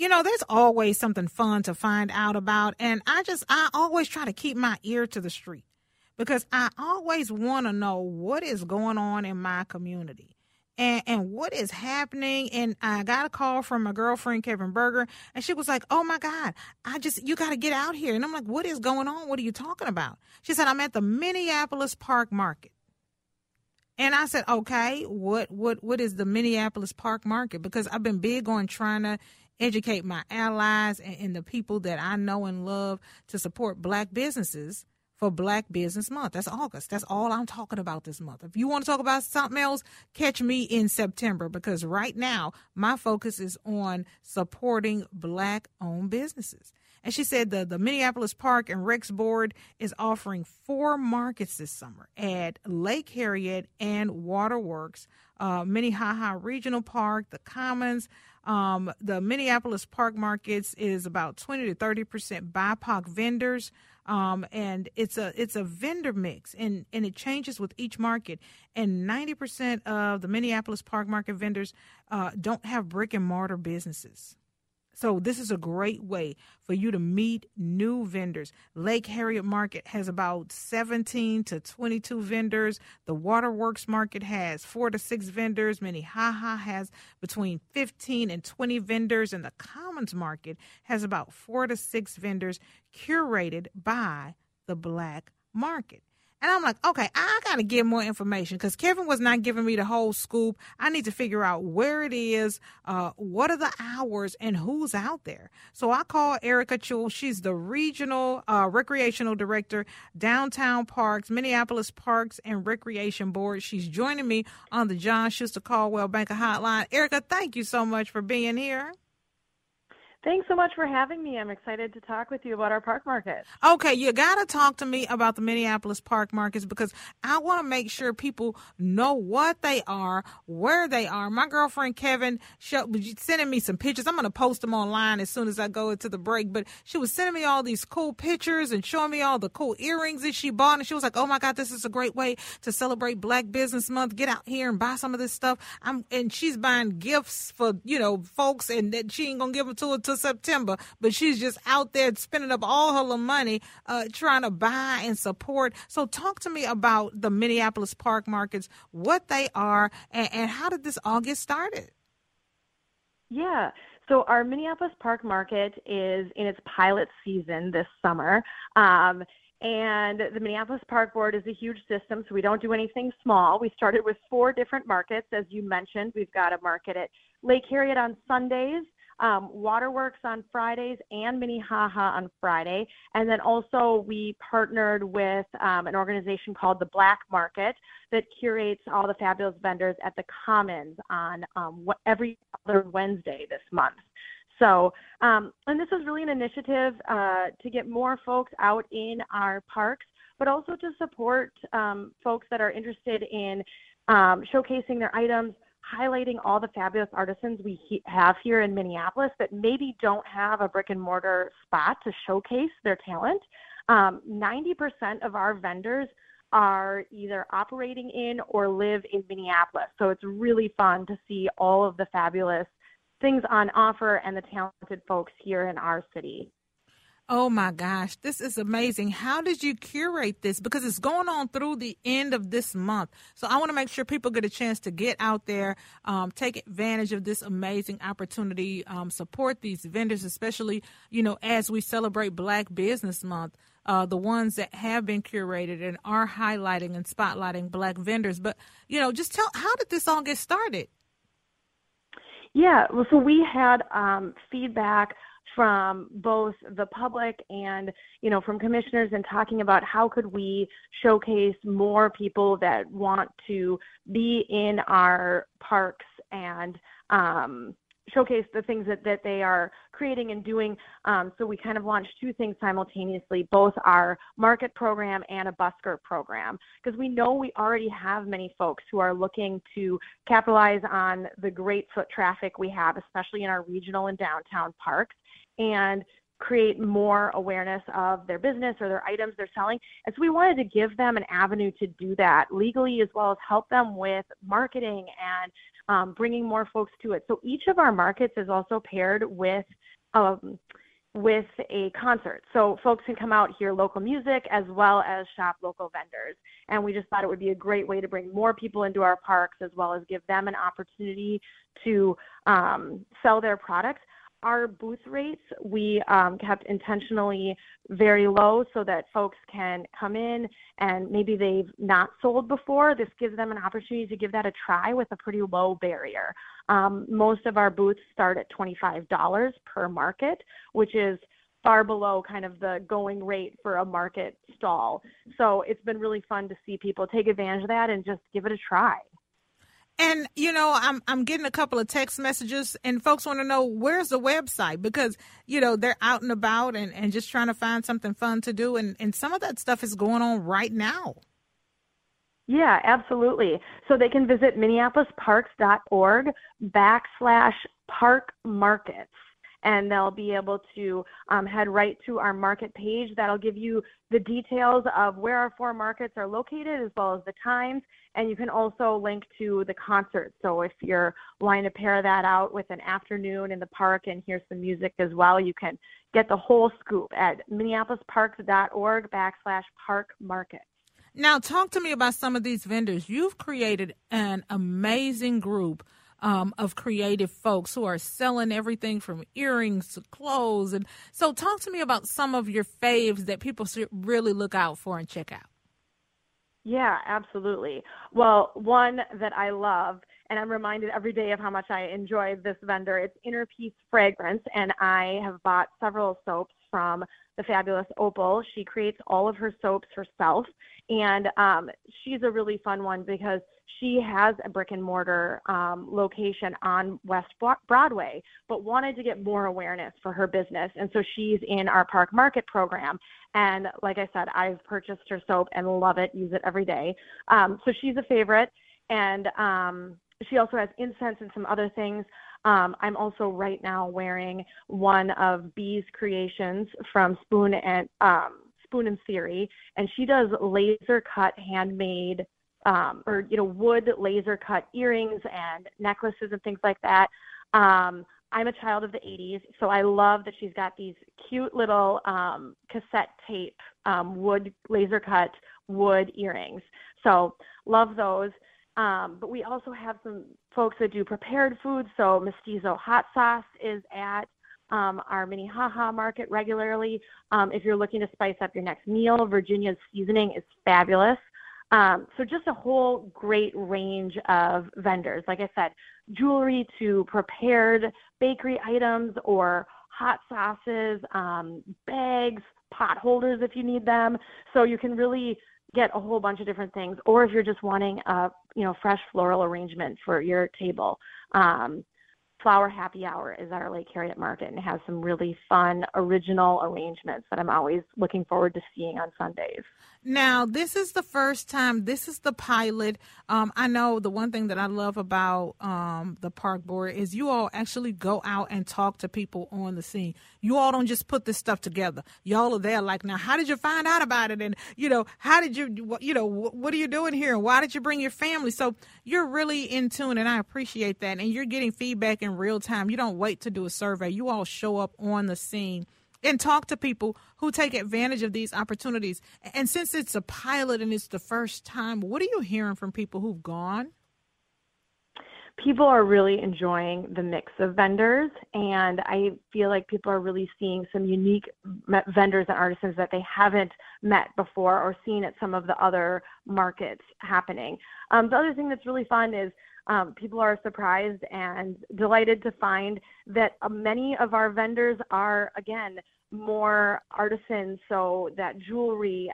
you know, there's always something fun to find out about. And I always try to keep my ear to the street because I always want to know what is going on in my community. And what is happening? And I got a call from my girlfriend, Kevin Berger, and she was like, oh, my God, you got to get out here. And I'm like, what is going on? What are you talking about? She said, I'm at the Minneapolis Park Market. And I said, okay, what is the Minneapolis Park Market? Because I've been big on trying to educate my allies and the people that I know and love to support Black businesses for Black Business Month. That's August. That's all I'm talking about this month. If you want to talk about something else, catch me in September, because right now my focus is on supporting Black-owned businesses. And she said the Minneapolis Park and Recs Board is offering 4 markets this summer at Lake Harriet and Water Works, Minnehaha Regional Park, the Commons. The Minneapolis Park Markets is about 20 to 30% BIPOC vendors. And it's a vendor mix, and it changes with each market. And 90% of the Minneapolis Park Market vendors don't have brick and mortar businesses. So this is a great way for you to meet new vendors. Lake Harriet Market has about 17 to 22 vendors. The Waterworks Market has 4 to 6 vendors. Minnehaha has between 15 and 20 vendors. And the Commons Market has about 4 to 6 vendors curated by the Black market. And I'm like, okay, I got to get more information because Kevin was not giving me the whole scoop. I need to figure out where it is, what are the hours, and who's out there. So I call Erica Chul. She's the regional recreational director, Downtown Parks, Minneapolis Parks and Recreation Board. She's joining me on the John Schuster Coldwell Banker Hotline. Erica, thank you so much for being here. Thanks so much for having me. I'm excited to talk with you about our park markets. Okay, you got to talk to me about the Minneapolis Park Markets because I want to make sure people know what they are, where they are. My girlfriend, Kevin, was sending me some pictures. I'm going to post them online as soon as I go into the break. But she was sending me all these cool pictures and showing me all the cool earrings that she bought. And she was like, oh, my God, this is a great way to celebrate Black Business Month. Get out here and buy some of this stuff. And she's buying gifts for, folks, and that she ain't going to give them to her September, but she's just out there spending up all her little money trying to buy and support. So talk to me about the Minneapolis Park Markets, what they are, and how did this all get started? Yeah, so our Minneapolis Park Market is in its pilot season this summer, and the Minneapolis Park Board is a huge system, so we don't do anything small. We started with 4 different markets. As you mentioned, we've got a market at Lake Harriet on Sundays, Waterworks on Fridays, and Minnehaha on Friday. And then also we partnered with an organization called the Black Market that curates all the fabulous vendors at the Commons on every other Wednesday this month. So, and this is really an initiative to get more folks out in our parks, but also to support folks that are interested in showcasing their items, highlighting all the fabulous artisans we have here in Minneapolis that maybe don't have a brick and mortar spot to showcase their talent. 90% of our vendors are either operating in or live in Minneapolis. So it's really fun to see all of the fabulous things on offer and the talented folks here in our city. Oh, my gosh, this is amazing. How did you curate this? Because it's going on through the end of this month. So I want to make sure people get a chance to get out there, take advantage of this amazing opportunity, support these vendors, especially, as we celebrate Black Business Month, the ones that have been curated and are highlighting and spotlighting Black vendors. But, just how did this all get started? Yeah, well, so we had feedback from both the public and, from commissioners, and talking about how could we showcase more people that want to be in our parks and showcase the things that they are creating and doing. So we kind of launched 2 things simultaneously, both our market program and a busker program, because we know we already have many folks who are looking to capitalize on the great foot traffic we have, especially in our regional and downtown parks, and create more awareness of their business or their items they're selling. And so we wanted to give them an avenue to do that legally, as well as help them with marketing and bringing more folks to it. So each of our markets is also paired with a concert. So folks can come out, hear local music, as well as shop local vendors. And we just thought it would be a great way to bring more people into our parks, as well as give them an opportunity to sell their products. Our booth rates, we kept intentionally very low so that folks can come in and maybe they've not sold before. This gives them an opportunity to give that a try with a pretty low barrier. Most of our booths start at $25 per market, which is far below kind of the going rate for a market stall. So it's been really fun to see people take advantage of that and just give it a try. And, you know, I'm getting a couple of text messages, and folks want to know, where's the website? Because, you know, they're out and about and just trying to find something fun to do. And some of that stuff is going on right now. Yeah, absolutely. So they can visit MinneapolisParks.org/Park Markets. And they'll be able to head right to our market page. That'll give you the details of where our four markets are located, as well as the times. And you can also link to the concert. So if you're wanting to pair that out with an afternoon in the park and hear some music as well, you can get the whole scoop at MinneapolisParks.org/Park Markets. Now, talk to me about some of these vendors. You've created an amazing group of creative folks who are selling everything from earrings to clothes. And so talk to me about some of your faves that people should really look out for and check out. Yeah, absolutely. Well, one that I love, and I'm reminded every day of how much I enjoy this vendor, it's Inner Peace Fragrance, and I have bought several soaps from the fabulous Opal. She creates all of her soaps herself, and she's a really fun one because she has a brick-and-mortar location on West Broadway, but wanted to get more awareness for her business. And so she's in our Park Market program. And like I said, I've purchased her soap and love it, use it every day. So she's a favorite. And she also has incense and some other things. I'm also right now wearing one of Bee's creations from Spoon and Theory. And she does laser-cut handmade wood laser cut earrings and necklaces and things like that. I'm a child of the 80s, so I love that she's got these cute little cassette tape wood laser cut wood earrings. So love those. But we also have some folks that do prepared food. So Mestizo Hot Sauce is at our Minnehaha market regularly. If you're looking to spice up your next meal, Virginia's seasoning is fabulous. So just a whole great range of vendors. Like I said, jewelry to prepared bakery items or hot sauces, bags, pot holders if you need them. So you can really get a whole bunch of different things. Or if you're just wanting a fresh floral arrangement for your table, Flower Happy Hour is at our Lake Harriet market and has some really fun, original arrangements that I'm always looking forward to seeing on Sundays. Now, this is the first time. This is the pilot. I know the one thing that I love about the park board is you all actually go out and talk to people on the scene. You all don't just put this stuff together. Y'all are there like, now, how did you find out about it? And, how did you, what are you doing here? And why did you bring your family? So you're really in tune, and I appreciate that. And you're getting feedback in real time. You don't wait to do a survey. You all show up on the scene and talk to people who take advantage of these opportunities. And since it's a pilot and it's the first time, what are you hearing from people who've gone? People are really enjoying the mix of vendors, and I feel like people are really seeing some unique vendors and artisans that they haven't met before or seen at some of the other markets happening. The other thing that's really fun is people are surprised and delighted to find that many of our vendors are, again, more artisans, so that jewelry,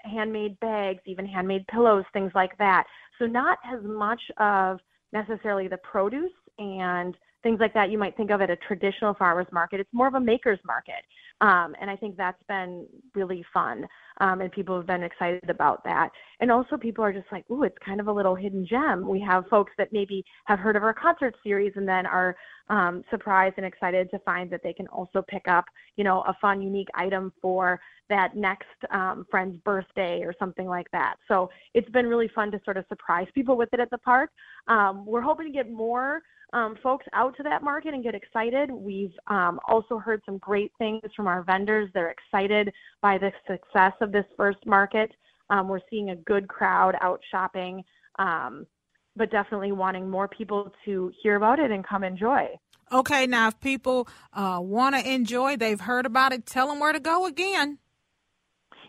handmade bags, even handmade pillows, things like that. So not as much of necessarily the produce and things like that you might think of at a traditional farmer's market. It's more of a maker's market. And I think that's been really fun. And people have been excited about that. And also people are just like, ooh, it's kind of a little hidden gem. We have folks that maybe have heard of our concert series and then are surprised and excited to find that they can also pick up, you know, a fun, unique item for that next friend's birthday or something like that. So it's been really fun to sort of surprise people with it at the park. We're hoping to get more folks out to that market and get excited. We've also heard some great things from our vendors. They're excited by the success of this first market. We're seeing a good crowd out shopping, but definitely wanting more people to hear about it and come enjoy. Okay, now if people want to enjoy, they've heard about it, tell them where to go again.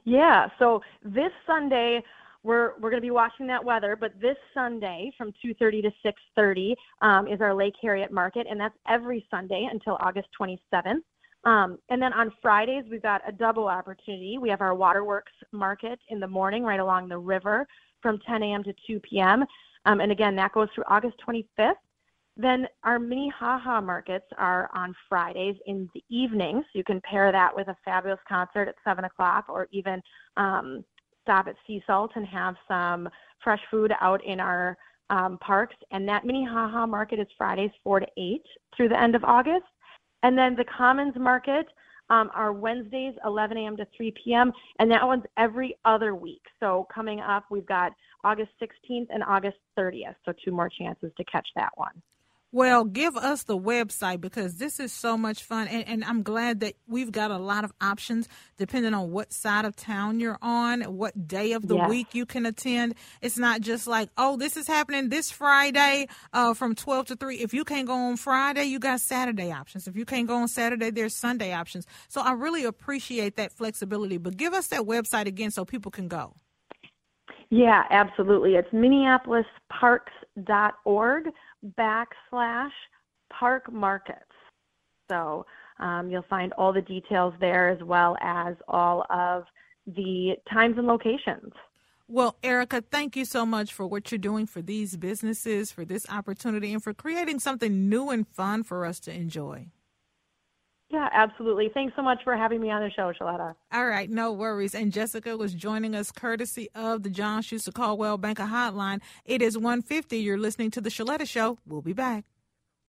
Yeah, so this Sunday, we're going to be watching that weather, but this Sunday from 2:30 to 6:30 is our Lake Harriet Market, and that's every Sunday until August 27th. And then on Fridays, we've got a double opportunity. We have our Water Works Market in the morning right along the river from 10 a.m. to 2 p.m., and again, that goes through August 25th. Then our Minnehaha markets are on Fridays in the evening, so you can pair that with a fabulous concert at 7 o'clock or even stop at Sea Salt and have some fresh food out in our parks. And that Minnehaha market is Fridays 4 to 8 through the end of August. And then the Commons market are Wednesdays 11 a.m. to 3 p.m., and that one's every other week. So coming up, we've got August 16th and August 30th, so two more chances to catch that one. Well, give us the website because this is so much fun, and I'm glad that we've got a lot of options depending on what side of town you're on, what day of the week you can attend. It's not just like, oh, this is happening this Friday from 12 to 3. If you can't go on Friday, you got Saturday options. If you can't go on Saturday, there's Sunday options. So I really appreciate that flexibility, but give us that website again so people can go. Yeah, absolutely. It's MinneapolisParks.org/Park Markets. So you'll find all the details there as well as all of the times and locations. Well, Erica, thank you so much for what you're doing for these businesses, for this opportunity, and for creating something new and fun for us to enjoy. Yeah, absolutely. Thanks so much for having me on the show, Shaletta. All right, no worries. And Jessica was joining us courtesy of the John Schuster Coldwell Banker Hotline. It is 1:50. You're listening to The Shaletta Show. We'll be back.